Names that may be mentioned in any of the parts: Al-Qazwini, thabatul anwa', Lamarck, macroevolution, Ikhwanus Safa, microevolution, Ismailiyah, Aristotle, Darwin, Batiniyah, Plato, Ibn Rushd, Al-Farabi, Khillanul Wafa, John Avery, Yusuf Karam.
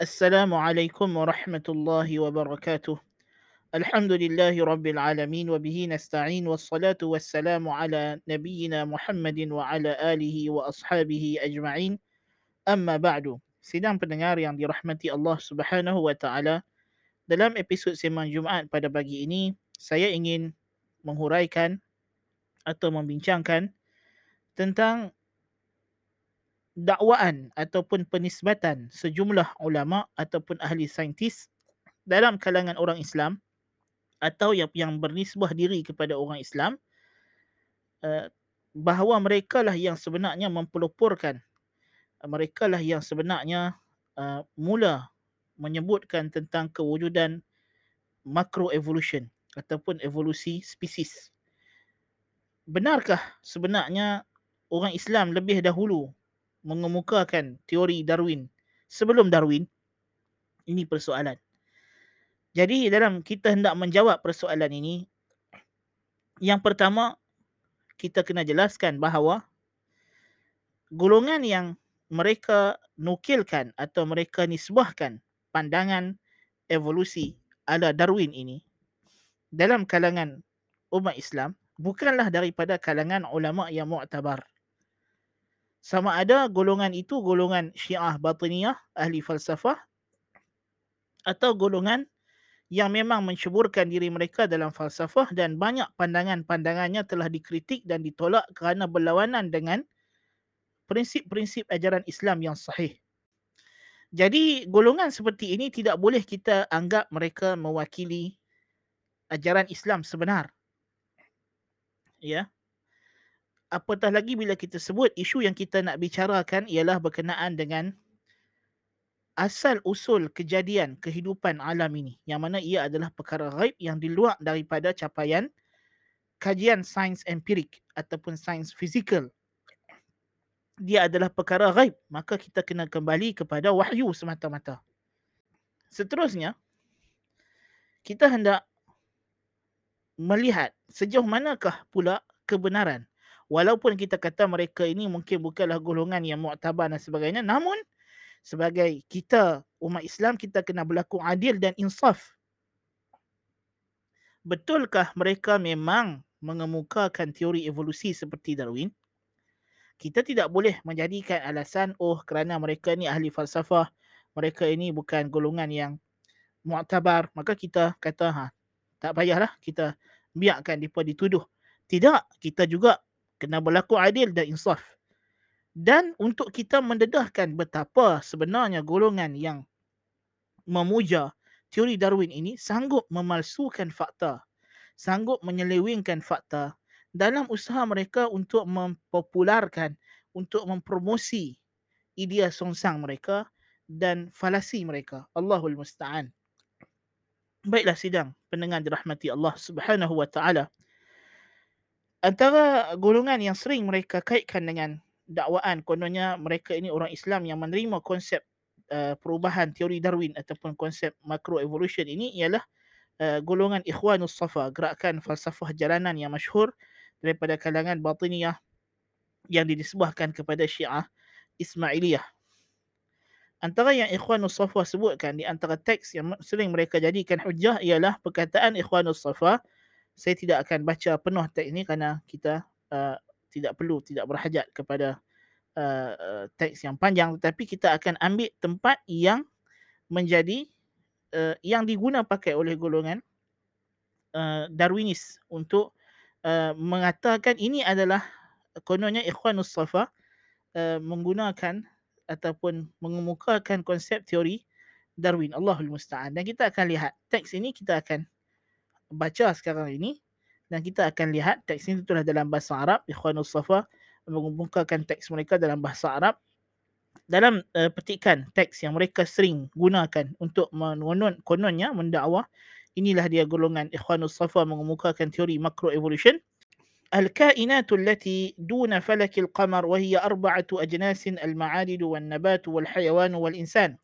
Assalamualaikum warahmatullahi wabarakatuh. Alhamdulillahi rabbil alamin wa bihi nasta'in wassalatu wassalamu ala nabiyyina Muhammadin wa ala alihi wa ashabihi ajma'in. Amma ba'du. Sidang pendengar yang dirahmati Allah Subhanahu wa taala, dalam episod sembang Jumaat pada pagi ini, saya ingin menghuraikan atau membincangkan tentang dakwaan ataupun penisbatan sejumlah ulama ataupun ahli saintis dalam kalangan orang Islam atau yang bernisbah diri kepada orang Islam, bahawa merekalah yang sebenarnya mempeloporkan, merekalah yang sebenarnya mula menyebutkan tentang kewujudan macroevolution ataupun evolusi spesies. Benarkah sebenarnya orang Islam lebih dahulu mengemukakan teori Darwin sebelum Darwin? Ini persoalan. Jadi dalam kita hendak menjawab persoalan ini, yang pertama kita kena jelaskan bahawa golongan yang mereka nukilkan atau mereka nisbahkan pandangan evolusi ala Darwin ini dalam kalangan umat Islam bukanlah daripada kalangan ulama yang mu'tabar. Sama ada golongan itu golongan Syiah Batiniyah, ahli falsafah, atau golongan yang memang menceburkan diri mereka dalam falsafah dan banyak pandangan-pandangannya telah dikritik dan ditolak kerana berlawanan dengan prinsip-prinsip ajaran Islam yang sahih. Jadi golongan seperti ini tidak boleh kita anggap mereka mewakili ajaran Islam sebenar. Ya. Apatah lagi bila kita sebut isu yang kita nak bicarakan ialah berkenaan dengan asal-usul kejadian kehidupan alam ini, yang mana ia adalah perkara ghaib yang di luar daripada capaian kajian sains empirik ataupun sains fizikal. Dia adalah perkara ghaib, maka kita kena kembali kepada wahyu semata-mata. Seterusnya, kita hendak melihat sejauh manakah pula kebenaran. Walaupun kita kata mereka ini mungkin bukanlah golongan yang mu'tabar dan sebagainya, namun sebagai kita umat Islam, kita kena berlaku adil dan insaf. Betulkah mereka memang mengemukakan teori evolusi seperti Darwin? Kita tidak boleh menjadikan alasan, oh kerana mereka ni ahli falsafah, mereka ini bukan golongan yang mu'tabar, maka kita kata, tak payahlah kita biarkan mereka dituduh. Tidak, kita juga kena berlaku adil dan insaf. Dan untuk kita mendedahkan betapa sebenarnya golongan yang memuja teori Darwin ini sanggup memalsukan fakta, sanggup menyelewengkan fakta dalam usaha mereka untuk mempopularkan, untuk mempromosi idea songsang mereka dan falasi mereka. Allahul Musta'an. Baiklah sidang pendengar dirahmati Allah Subhanahu wa taala. Antara golongan yang sering mereka kaitkan dengan dakwaan kononnya mereka ini orang Islam yang menerima konsep perubahan teori Darwin ataupun konsep macroevolution ini ialah golongan Ikhwanus Safa, gerakan falsafah jalanan yang masyhur daripada kalangan Batiniyah yang dinisbahkan kepada Syiah Ismailiyah. Antara yang Ikhwanus Safa sebutkan di antara teks yang sering mereka jadikan hujah ialah perkataan Ikhwanus Safa. Saya tidak akan baca penuh teks ini kerana kita tidak berhajat kepada teks yang panjang, tetapi kita akan ambil tempat yang menjadi yang diguna pakai oleh golongan Darwinis untuk mengatakan ini adalah kononnya Ikhwanus Safa menggunakan ataupun mengemukakan konsep teori Darwin. Allahul Musta'an. Dan kita akan lihat teks ini, kita akan baca sekarang ini dan kita akan lihat teks ini tertulis dalam bahasa Arab. Ikhwanus Safa mengemukakan teks mereka dalam bahasa Arab dalam petikan teks yang mereka sering gunakan untuk kononnya mendakwa inilah dia golongan Ikhwanus Safa mengemukakan teori macroevolution. Al-kainatu allati duna falakil qamar wa hiya arba'atu ajnasin al-ma'adid wan nabatu wal hayawan wal insan.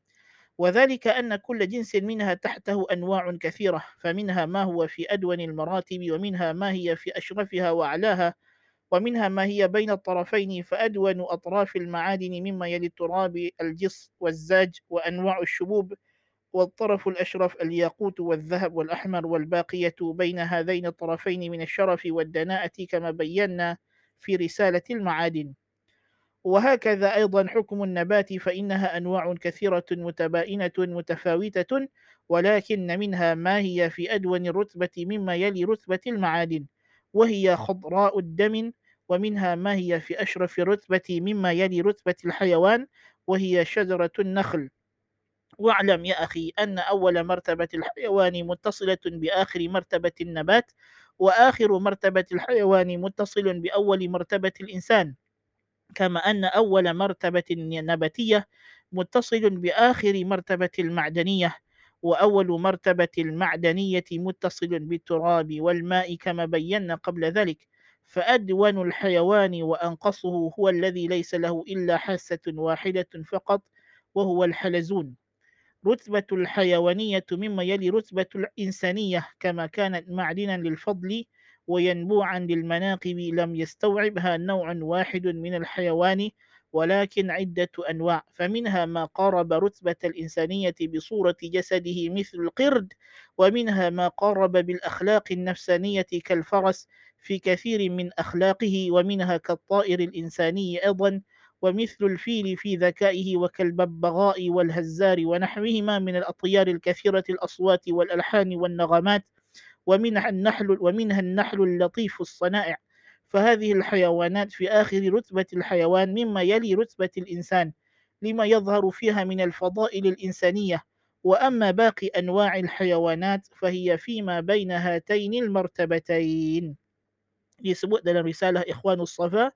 وذلك أن كل جنس منها تحته أنواع كثيرة فمنها ما هو في أدون المراتب ومنها ما هي في أشرفها وأعلاها ومنها ما هي بين الطرفين فأدون أطراف المعادن مما يلي التراب الجص والزاج وأنواع الشبوب، والطرف الأشرف الياقوت والذهب والأحمر، والباقية بين هذين الطرفين من الشرف والدناءة كما بينا في رسالة المعادن. وهكذا أيضا حكم النبات، فإنها أنواع كثيرة متباينة متفاوتة، ولكن منها ما هي في أدون الرتبة مما يلي رتبة المعادن وهي خضراء الدم، ومنها ما هي في أشرف الرتبة مما يلي رتبة الحيوان وهي شجرة النخل. واعلم يا أخي أن أول مرتبة الحيوان متصلة بآخر مرتبة النبات، وآخر مرتبة الحيوان متصل بأول مرتبة الإنسان، كما أن أول مرتبة النباتية متصل بآخر مرتبة المعدنية، وأول مرتبة المعدنية متصل بالتراب والماء كما بينا قبل ذلك. فأدون الحيوان وأنقصه هو الذي ليس له إلا حاسة واحدة فقط، وهو الحلزون. رتبة الحيوانية مما يلي رتبة الإنسانية كما كانت معدنا للفضل وينبوعا للمناقب، لم يستوعبها نوع واحد من الحيوان ولكن عدة أنواع، فمنها ما قارب رتبة الإنسانية بصورة جسده مثل القرد، ومنها ما قارب بالأخلاق النفسانية كالفرس في كثير من أخلاقه، ومنها كالطائر الإنساني أيضا، ومثل الفيل في ذكائه، وكالببغاء والهزار ونحوهما من الأطيار الكثيرة الأصوات والألحان والنغمات، ومنها النحل اللطيف الصنائع. فهذه الحيوانات في آخر رتبة الحيوان مما يلي رتبة الإنسان لما يظهر فيها من الفضائل الإنسانية، وأما باقي أنواع الحيوانات فهي فيما بين هاتين المرتبتين. Disebut dalam risalah Ikhwanus Safa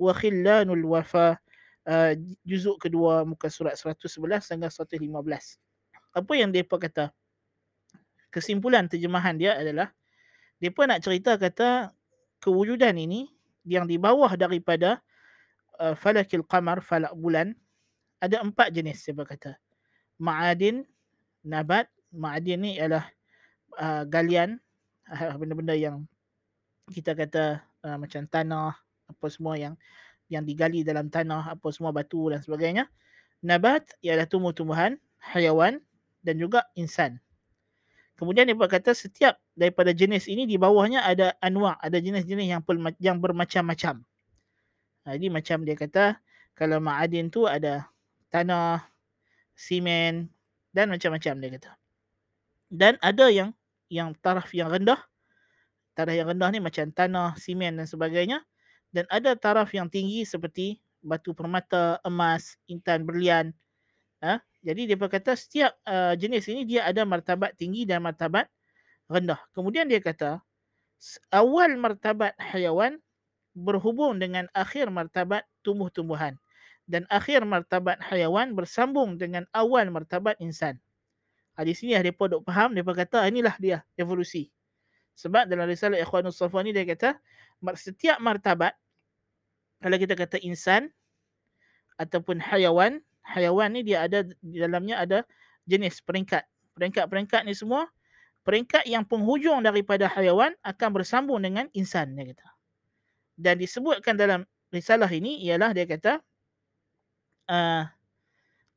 wa Khillanul Wafa, juzuk kedua muka surat 111 hingga 115. Apa yang mereka kata? Kesimpulan terjemahan dia adalah mereka nak cerita kata kewujudan ini yang di bawah daripada falakil qamar, falak bulan, ada empat jenis saya berkata. Ma'adin, nabat. Ma'adin ni ialah galian, benda-benda yang kita kata macam tanah, apa semua yang digali dalam tanah, apa semua batu dan sebagainya. Nabat ialah tumbuh-tumbuhan, hayawan dan juga insan. Kemudian dia berkata setiap daripada jenis ini di bawahnya ada anwa', ada jenis-jenis yang bermacam-macam. Jadi macam dia kata kalau ma'adin tu ada tanah, simen dan macam-macam dia kata. Dan ada yang taraf yang rendah. Taraf yang rendah ni macam tanah, simen dan sebagainya. Dan ada taraf yang tinggi seperti batu permata, emas, intan, berlian. Jadi dia berkata setiap jenis ini dia ada martabat tinggi dan martabat rendah. Kemudian dia kata awal martabat hayawan berhubung dengan akhir martabat tumbuh-tumbuhan, dan akhir martabat hayawan bersambung dengan awal martabat insan. Di sini mereka duk faham, mereka kata inilah dia evolusi. Sebab dalam risalah Ikhwanus Safa ni dia kata setiap martabat, kalau kita kata insan ataupun hayawan, hayawan ni dia ada di dalamnya ada jenis peringkat. Peringkat-peringkat ni semua, peringkat yang penghujung daripada hayawan akan bersambung dengan insan dia kata. Dan disebutkan dalam risalah ini ialah dia kata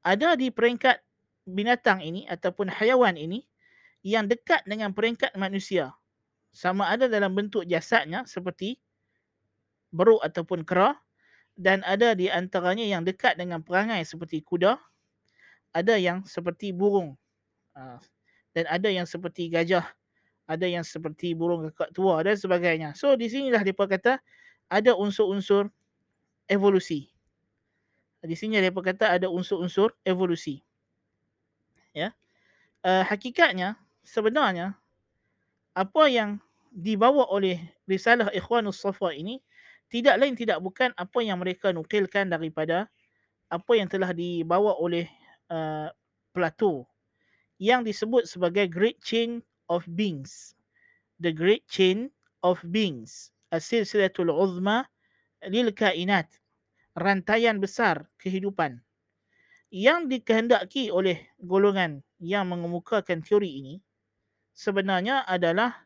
ada di peringkat binatang ini ataupun hayawan ini yang dekat dengan peringkat manusia. Sama ada dalam bentuk jasadnya seperti beruk ataupun kera, dan ada di antaranya yang dekat dengan perangai seperti kuda, ada yang seperti burung, dan ada yang seperti gajah, ada yang seperti burung kakak tua dan sebagainya. So di sinilah mereka kata ada unsur-unsur evolusi. Di sini mereka kata ada unsur-unsur evolusi. Ya, hakikatnya sebenarnya apa yang dibawa oleh risalah Ikhwanus Safa ini tidak lain tidak bukan apa yang mereka nukilkan daripada apa yang telah dibawa oleh Plato yang disebut sebagai Great Chain of Beings, the Great Chain of Beings, as-silsilatul uzma lil kainat, rantaian besar kehidupan. Yang dikehendaki oleh golongan yang mengemukakan teori ini sebenarnya adalah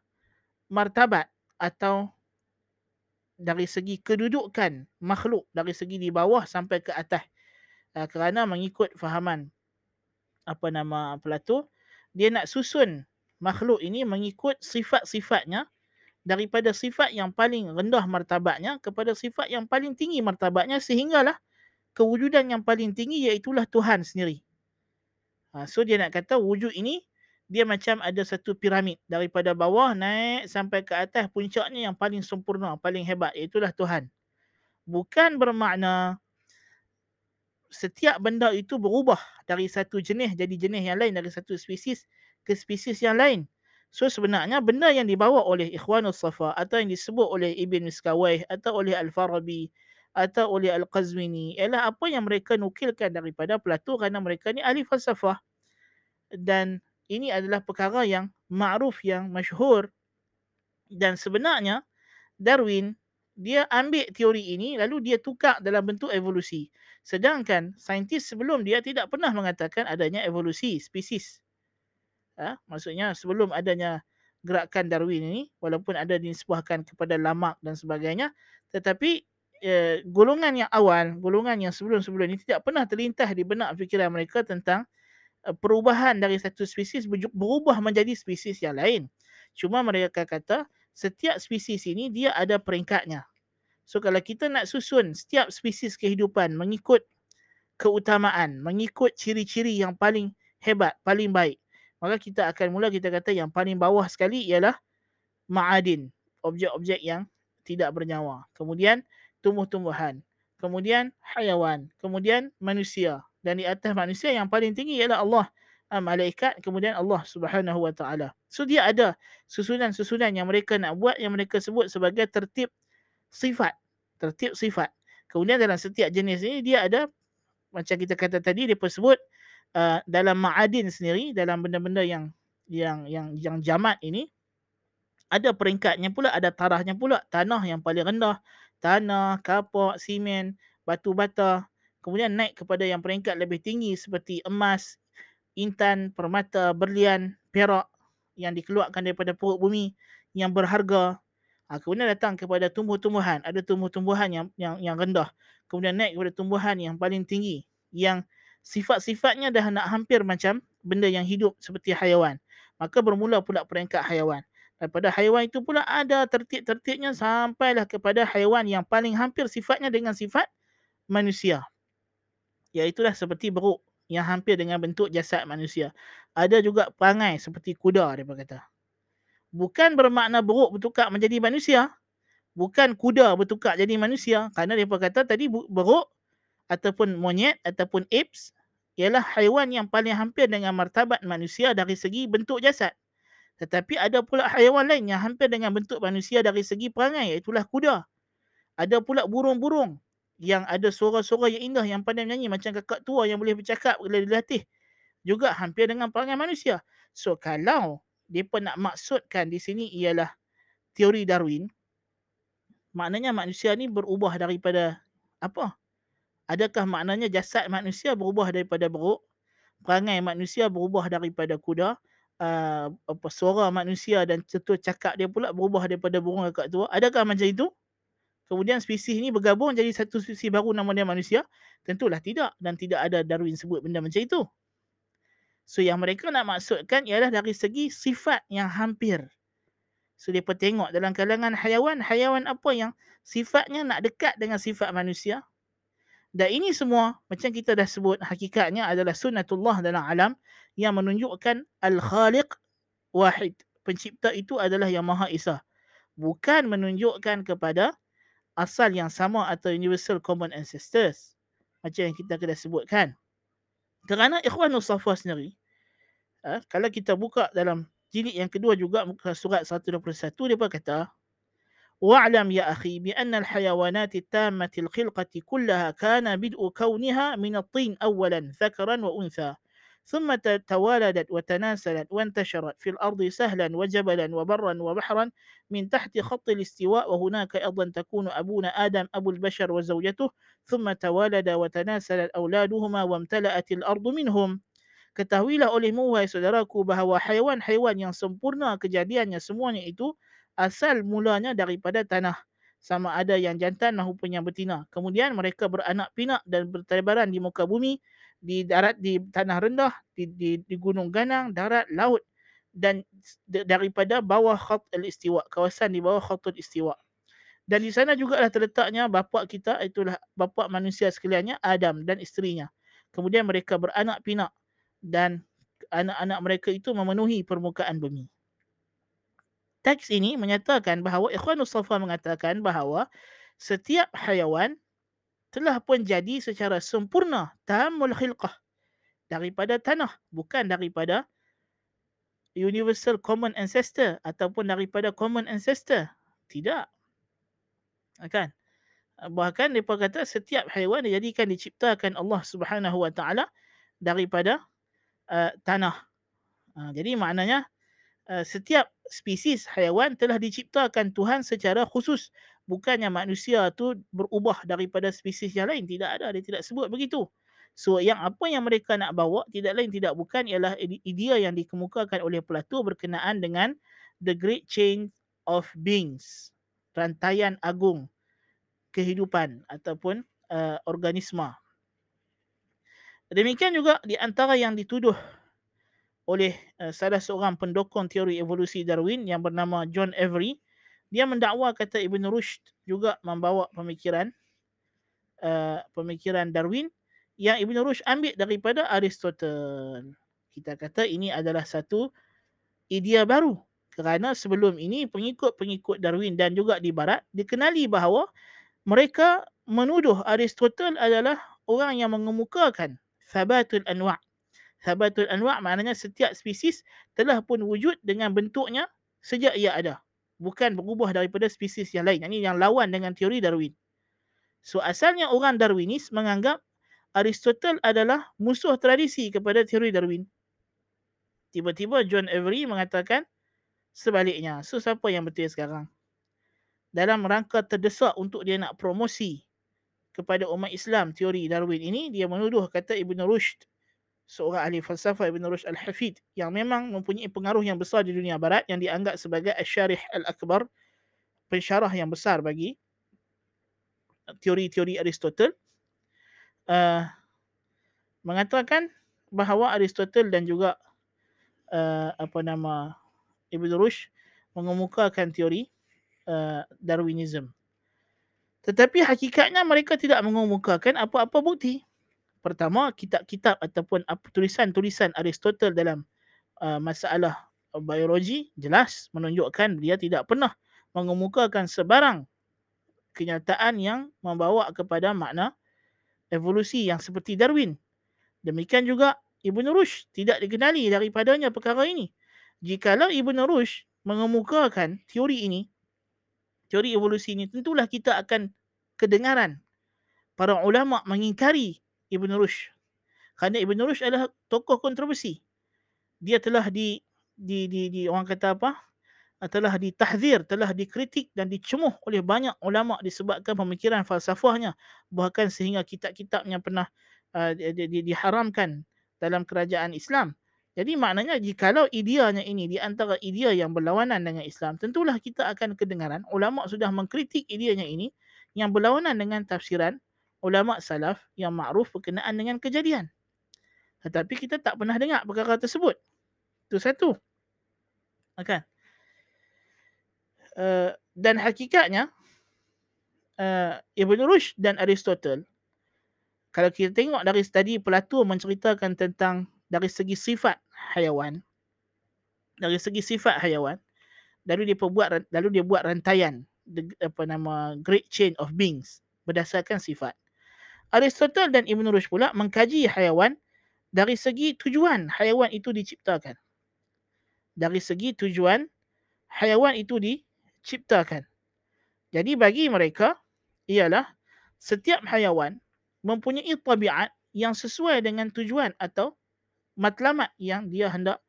martabat atau dari segi kedudukan makhluk, dari segi di bawah sampai ke atas. Kerana mengikut fahaman Plato, dia nak susun makhluk ini mengikut sifat-sifatnya, daripada sifat yang paling rendah martabatnya kepada sifat yang paling tinggi martabatnya, sehinggalah kewujudan yang paling tinggi iaitulah Tuhan sendiri. So dia nak kata wujud ini dia macam ada satu piramid, daripada bawah naik sampai ke atas, puncaknya yang paling sempurna, paling hebat iaitulah Tuhan. Bukan bermakna setiap benda itu berubah dari satu jenis jadi jenis yang lain, dari satu spesies ke spesies yang lain. So sebenarnya benda yang dibawa oleh Ikhwanus Safa atau yang disebut oleh Ibn Rushd atau oleh Al-Farabi atau oleh Al-Qazwini ialah apa yang mereka nukilkan daripada Plato, kerana mereka ni ahli falsafah. Dan ini adalah perkara yang ma'ruf, yang masyhur. Dan sebenarnya Darwin dia ambil teori ini lalu dia tukar dalam bentuk evolusi. Sedangkan saintis sebelum dia tidak pernah mengatakan adanya evolusi spesies. Maksudnya sebelum adanya gerakan Darwin ini, walaupun ada dinisbahkan kepada Lamarck dan sebagainya, tetapi golongan yang awal, golongan yang sebelum-sebelum ini tidak pernah terlintas di benak fikiran mereka tentang perubahan dari satu spesies berubah menjadi spesies yang lain. Cuma mereka kata setiap spesies ini dia ada peringkatnya. So kalau kita nak susun setiap spesies kehidupan mengikut keutamaan, mengikut ciri-ciri yang paling hebat, paling baik, maka kita akan mula kita kata yang paling bawah sekali ialah ma'adin, objek-objek yang tidak bernyawa. Kemudian tumbuh-tumbuhan, kemudian hayawan, kemudian manusia. Dan di atas manusia yang paling tinggi ialah Allah, malaikat, kemudian Allah Subhanahu Wa Taala. So dia ada susunan-susunan yang mereka nak buat, yang mereka sebut sebagai tertib sifat. Tertib sifat. Kemudian dalam setiap jenis ini dia ada, macam kita kata tadi, mereka sebut dalam ma'adin sendiri, dalam benda-benda yang jamat ini ada peringkatnya pula, ada tarafnya pula. Tanah yang paling rendah, tanah, kapur, simen, batu bata, kemudian naik kepada yang peringkat lebih tinggi seperti emas, intan, permata, berlian, perak yang dikeluarkan daripada perut bumi yang berharga. Kemudian datang kepada tumbuh-tumbuhan, ada tumbuh-tumbuhan yang rendah, kemudian naik kepada tumbuhan yang paling tinggi yang sifat-sifatnya dah nak hampir macam benda yang hidup seperti hayawan. Maka bermula pula peringkat hayawan. Daripada hayawan itu pula ada tertib-tertibnya sampailah kepada hayawan yang paling hampir sifatnya dengan sifat manusia. Iaitulah seperti beruk yang hampir dengan bentuk jasad manusia. Ada juga perangai seperti kuda, mereka kata. Bukan bermakna beruk bertukar menjadi manusia. Bukan kuda bertukar jadi manusia. Kerana mereka kata tadi beruk ataupun monyet ataupun apes ialah haiwan yang paling hampir dengan martabat manusia dari segi bentuk jasad. Tetapi ada pula haiwan lain yang hampir dengan bentuk manusia dari segi perangai, iaitulah kuda. Ada pula burung-burung yang ada suara-suara yang indah, yang pandai menyanyi macam kakak tua yang boleh bercakap bila dilatih, juga hampir dengan perangai manusia. So kalau mereka nak maksudkan di sini ialah teori Darwin, maknanya manusia ni berubah daripada apa? Adakah maknanya jasad manusia berubah daripada beruk, perangai manusia berubah daripada kuda, suara manusia dan tutur cakap dia pula berubah daripada burung kakak tua? Adakah macam itu? Kemudian spesies ini bergabung jadi satu spesies baru nama dia manusia? Tentulah tidak, dan tidak ada Darwin sebut benda macam itu. So yang mereka nak maksudkan ialah dari segi sifat yang hampir. So mereka tengok dalam kalangan hayawan, hayawan apa yang sifatnya nak dekat dengan sifat manusia. Dan ini semua macam kita dah sebut hakikatnya adalah sunnatullah dalam alam yang menunjukkan Al-Khaliq Wahid. Pencipta itu adalah Yang Maha Esa. Bukan menunjukkan kepada asal yang sama atau universal common ancestors macam yang kita dah sebutkan. Kerana Ikhwanus Safa sendiri, kalau kita buka dalam jilid yang kedua juga surat 121, mereka kata وَاعْلَمْ يَا أَخِي بِأَنَّ الْحَيَوَانَاتِ التَّامَّةِ الْخِلْقَةِ كُلَّهَا كَانَ بِدْءُ كَوْنِهَا مِنَ الطِّينِ أَوَّلًا ذَكَرًا وَأُنْثَى ثُمَّ تَوَالَدَتْ وَتَنَاسَلَتْ وَانْتَشَرَتْ فِي الْأَرْضِ سَهْلًا وَجَبَلًا وَبَرًّا وَبَحْرًا من تحت خط الاستواء وهناك أيضا تكون أبونا آدم أبو البشر وزوجته ثم توالد وتناسلت أولادهما وامتلأت الأرض منهم. Ketahuilah olehmu wahai saudaraku bahawa haiwan-haiwan yang sempurna kejadiannya semuanya itu asal mulanya daripada tanah sama ada yang jantan maupun yang betina. Kemudian mereka beranak pinak dan bertebaran di muka bumi, di darat, di tanah rendah, di gunung ganang, darat, laut dan daripada bawah khat al-istiwa, kawasan di bawah khatul istiwa. Dan di sana jugalah terletaknya bapa kita, itulah bapa manusia sekaliannya, Adam dan isterinya. Kemudian mereka beranak pinak dan anak-anak mereka itu memenuhi permukaan bumi. Teks ini menyatakan bahawa Ikhwanus Safa mengatakan bahawa setiap hayawan telah pun jadi secara sempurna tahammul khilqah daripada tanah, bukan daripada universal common ancestor ataupun daripada common ancestor. Tidak. Kan? Bahkan mereka kata setiap hayawan dijadikan, diciptakan Allah Subhanahu Wa Taala daripada tanah. Jadi maknanya setiap spesies hayawan telah diciptakan Tuhan secara khusus. Bukannya manusia tu berubah daripada spesies yang lain. Tidak ada, dia tidak sebut begitu. So yang apa yang mereka nak bawa tidak lain tidak bukan ialah idea yang dikemukakan oleh Plato berkenaan dengan the great chain of beings, rantaian agung kehidupan ataupun organisma. Demikian juga di antara yang dituduh oleh salah seorang pendokong teori evolusi Darwin yang bernama John Avery. Dia mendakwa kata Ibn Rushd juga membawa pemikiran Darwin yang Ibn Rushd ambil daripada Aristotle. Kita kata ini adalah satu idea baru kerana sebelum ini pengikut-pengikut Darwin dan juga di barat dikenali bahawa mereka menuduh Aristotle adalah orang yang mengemukakan thabatul anwa'. Thabatul anwa' maknanya setiap spesies telah pun wujud dengan bentuknya sejak ia ada. Bukan berubah daripada spesies yang lain. Ini yang lawan dengan teori Darwin. So asalnya orang Darwinis menganggap Aristotle adalah musuh tradisi kepada teori Darwin. Tiba-tiba John Avery mengatakan sebaliknya. So siapa yang betul sekarang? Dalam rangka terdesak untuk dia nak promosi kepada umat Islam teori Darwin ini, dia menuduh kata Ibn Rushd, seorang ahli falsafah Ibn Rushd Al-Hafid yang memang mempunyai pengaruh yang besar di dunia barat, yang dianggap sebagai Al-Syarih Al-Akbar, pensyarah yang besar bagi teori-teori Aristotle, mengatakan bahawa Aristotle dan juga Ibn Rushd mengemukakan teori Darwinism. Tetapi hakikatnya mereka tidak mengemukakan apa-apa bukti. Pertama, kitab-kitab ataupun tulisan-tulisan Aristotle dalam masalah biologi jelas menunjukkan dia tidak pernah mengemukakan sebarang kenyataan yang membawa kepada makna evolusi yang seperti Darwin. Demikian juga Ibn Rushd tidak dikenali daripadanya perkara ini. Jikalau Ibn Rushd mengemukakan teori ini, teori evolusi ini, tentulah kita akan kedengaran para ulama mengingkari Ibn Rushd. Kerana Ibn Rushd adalah tokoh kontroversi. Dia telah telah ditahzir, telah dikritik dan dicemuh oleh banyak ulama disebabkan pemikiran falsafahnya, bahkan sehingga kitab-kitabnya pernah diharamkan dalam kerajaan Islam. Jadi maknanya jikalau ideanya ini di antara idea yang berlawanan dengan Islam, tentulah kita akan kedengaran ulama sudah mengkritik ideanya ini yang berlawanan dengan tafsiran ulama salaf yang ma'ruf berkenaan dengan kejadian. Tetapi kita tak pernah dengar perkara tersebut. Itu satu. Kan? Dan hakikatnya Ibn Rushd dan Aristotle, kalau kita tengok dari tadi Plato menceritakan tentang dari segi sifat hayawan, lalu dia buat rantaian great chain of beings berdasarkan sifat. Aristotle dan Ibn Rushd pula mengkaji hayawan dari segi tujuan hayawan itu diciptakan. Jadi bagi mereka ialah setiap hayawan mempunyai tabiat yang sesuai dengan tujuan atau matlamat yang dia hendak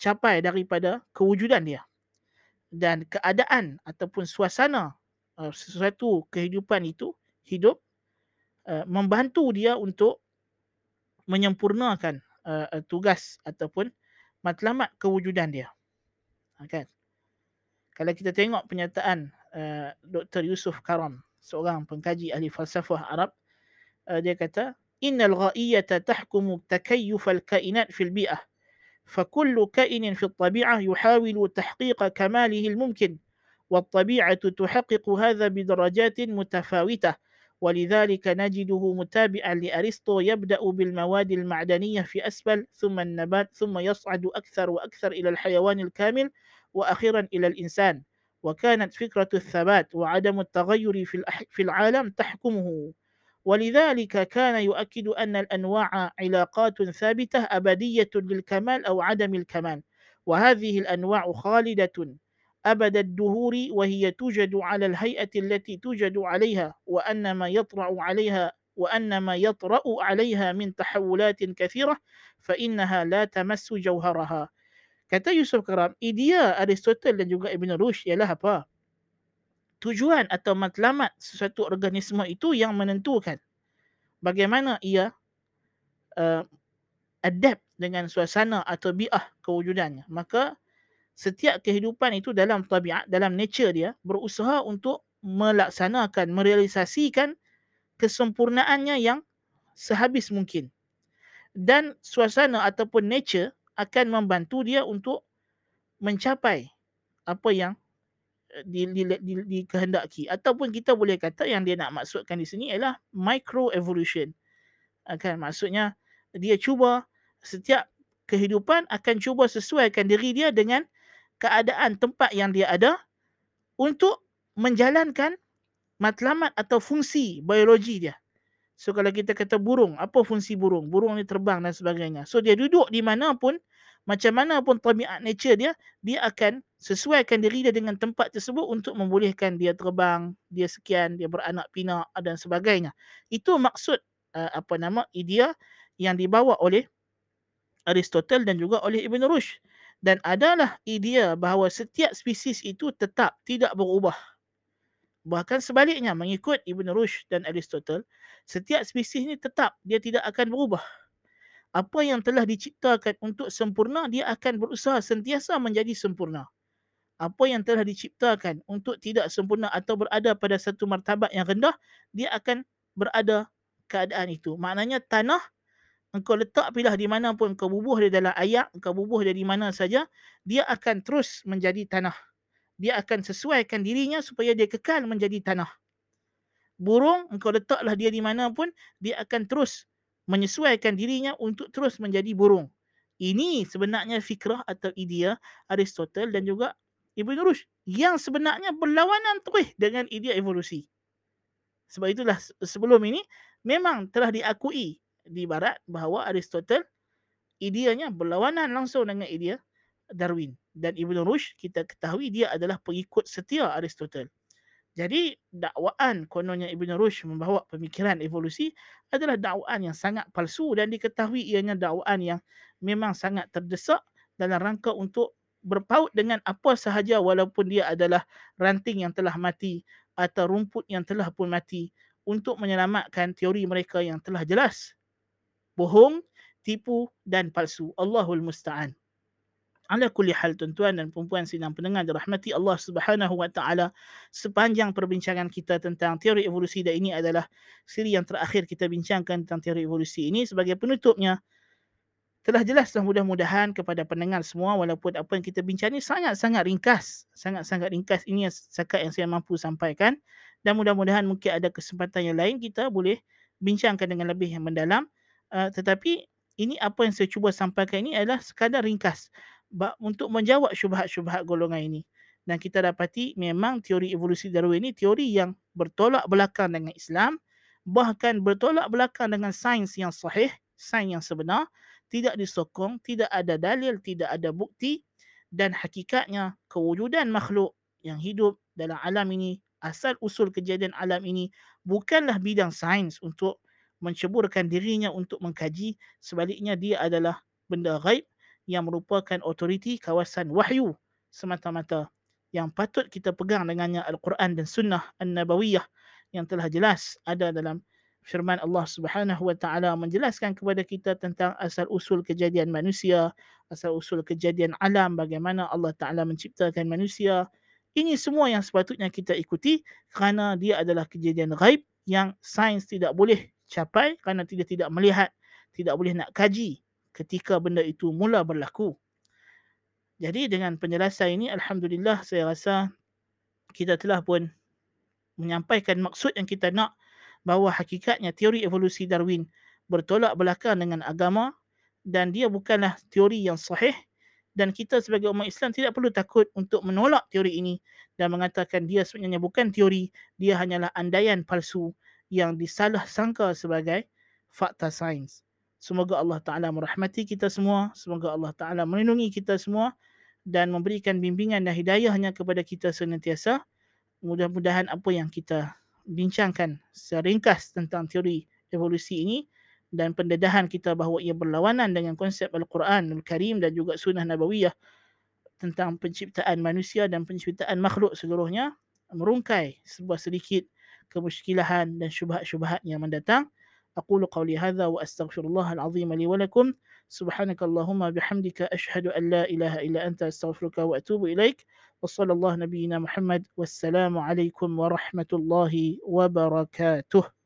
capai daripada kewujudan dia. Dan keadaan ataupun suasana sesuatu kehidupan itu hidup membantu dia untuk menyempurnakan tugas ataupun matlamat kewujudan dia. Kan? Kalau kita tengok penyataan Dr. Yusuf Karam, seorang pengkaji ahli falsafah Arab, dia kata innal ghaiyata tahkumu takayyuf al-kainat fil bi'ah fa kullu kainin fil tabi'ah yuhawilu tahqiq kamalihi al-mumkin wa at-tabi'atu tuhaqqiqu hadha bi darajatin mutafawitah ولذلك نجده متابعا لأرسطو يبدأ بالمواد المعدنية في أسفل ثم النبات ثم يصعد أكثر وأكثر إلى الحيوان الكامل وأخيرا إلى الإنسان وكانت فكرة الثبات وعدم التغير في العالم تحكمه ولذلك كان يؤكد أن الأنواع علاقات ثابتة أبدية للكمال أو عدم الكمال وهذه الأنواع خالدة أبد الدهور وهي توجد على الهيئة التي توجد عليها وأن ما يطرأ عليها من تحولات كثيرة فإنها لا تمس جوهرها. Kata Yusuf Karam, idea Aristotle dan juga Ibn Rushd ialah apa? Tujuan atau matlamat sesuatu organisme itu yang menentukan bagaimana ia adapt dengan suasana atau bi'ah kewujudannya. Maka setiap kehidupan itu dalam tabiat, dalam nature dia, berusaha untuk melaksanakan, merealisasikan kesempurnaannya yang sehabis mungkin. Dan suasana ataupun nature akan membantu dia untuk mencapai apa yang dikehendaki. Ataupun kita boleh kata yang dia nak maksudkan di sini ialah microevolution. Kan? Maksudnya dia cuba, setiap kehidupan akan cuba sesuaikan diri dia dengan keadaan tempat yang dia ada untuk menjalankan matlamat atau fungsi biologi dia. So kalau kita kata burung, apa fungsi burung? Burung ni terbang dan sebagainya. So dia duduk di mana pun, macam mana pun tabiat nature dia, dia akan sesuaikan diri dia dengan tempat tersebut untuk membolehkan dia terbang, dia sekian, dia beranak pinak dan sebagainya. Itu maksud idea yang dibawa oleh Aristotle dan juga oleh Ibn Rushd. Dan adalah idea bahawa setiap spesies itu tetap tidak berubah. Bahkan sebaliknya, mengikut Ibn Rushd dan Aristotle, setiap spesies ini tetap, dia tidak akan berubah. Apa yang telah diciptakan untuk sempurna, dia akan berusaha sentiasa menjadi sempurna. Apa yang telah diciptakan untuk tidak sempurna atau berada pada satu martabat yang rendah, dia akan berada keadaan itu. Maknanya tanah, engkau letak pilah di mana pun, engkau bubuh dia dalam ayak, engkau bubuh dia di mana saja, dia akan terus menjadi tanah. Dia akan sesuaikan dirinya supaya dia kekal menjadi tanah. Burung, engkau letaklah dia di mana pun, dia akan terus menyesuaikan dirinya untuk terus menjadi burung. Ini sebenarnya fikrah atau idea Aristotle dan juga Ibn Rushd yang sebenarnya berlawanan terus dengan idea evolusi. Sebab itulah sebelum ini memang telah diakui di barat bahawa Aristotle ideanya berlawanan langsung dengan idea Darwin. Dan Ibn Rushd kita ketahui dia adalah pengikut setia Aristotle. Jadi dakwaan kononnya Ibn Rushd membawa pemikiran evolusi adalah dakwaan yang sangat palsu dan diketahui ianya dakwaan yang memang sangat terdesak dalam rangka untuk berpaut dengan apa sahaja walaupun dia adalah ranting yang telah mati atau rumput yang telah pun mati untuk menyelamatkan teori mereka yang telah jelas bohong, tipu dan palsu. Allahul musta'an. Ala kulli hal, tuan-tuan dan puan-puan sidang pendengar dirahmati Allah Subhanahu wa taala, sepanjang perbincangan kita tentang teori evolusi, dan ini adalah siri yang terakhir kita bincangkan tentang teori evolusi ini, sebagai penutupnya telah jelaslah mudah-mudahan kepada pendengar semua, walaupun apa yang kita bincang ini sangat-sangat ringkas. Sangat-sangat ringkas, ini sekat yang saya mampu sampaikan, dan mudah-mudahan mungkin ada kesempatan yang lain kita boleh bincangkan dengan lebih yang mendalam. Tetapi ini apa yang saya cuba sampaikan ini adalah sekadar ringkas untuk menjawab syubhat-syubhat golongan ini. Dan kita dapati memang teori evolusi Darwin ini teori yang bertolak belakang dengan Islam, bahkan bertolak belakang dengan sains yang sahih, sains yang sebenar. Tidak disokong, tidak ada dalil, tidak ada bukti, dan hakikatnya kewujudan makhluk yang hidup dalam alam ini, asal-usul kejadian alam ini bukanlah bidang sains untuk menceburkan dirinya untuk mengkaji. Sebaliknya dia adalah benda ghaib yang merupakan otoriti kawasan wahyu semata-mata yang patut kita pegang dengannya Al-Quran dan Sunnah An-Nabawiyah yang telah jelas ada dalam firman Allah Subhanahu wa taala menjelaskan kepada kita tentang asal-usul kejadian manusia, asal-usul kejadian alam, bagaimana Allah Taala menciptakan manusia, Ini semua yang sepatutnya kita ikuti kerana dia adalah kejadian ghaib yang sains tidak boleh capai kerana dia tidak melihat, tidak boleh nak kaji ketika benda itu mula berlaku. Jadi dengan penjelasan ini, alhamdulillah, saya rasa kita telah pun menyampaikan maksud yang kita nak, bahawa hakikatnya teori evolusi Darwin bertolak belakang dengan agama dan dia bukanlah teori yang sahih, dan kita sebagai umat Islam tidak perlu takut untuk menolak teori ini dan mengatakan dia sebenarnya bukan teori, dia hanyalah andaian palsu yang disalah sangka sebagai fakta sains. Semoga Allah Ta'ala merahmati kita semua, semoga Allah Ta'ala melindungi kita semua dan memberikan bimbingan dan hidayahnya kepada kita senantiasa. Mudah-mudahan apa yang kita bincangkan seringkas tentang teori evolusi ini dan pendedahan kita bahawa ia berlawanan dengan konsep Al-Quranul Karim dan juga Sunnah Nabawiyah tentang penciptaan manusia dan penciptaan makhluk seluruhnya merungkai sebuah sedikit kemusykilahan dan syubhat-syubhat yang mendatang. أقول قولي هذا وأستغفر الله العظيم لي ولكم سبحانك اللهم بحمدك أشهد أن لا إله إلا أنت أستغفرك وأتوب إليك وصلى الله نبينا محمد والسلام عليكم ورحمة الله وبركاته.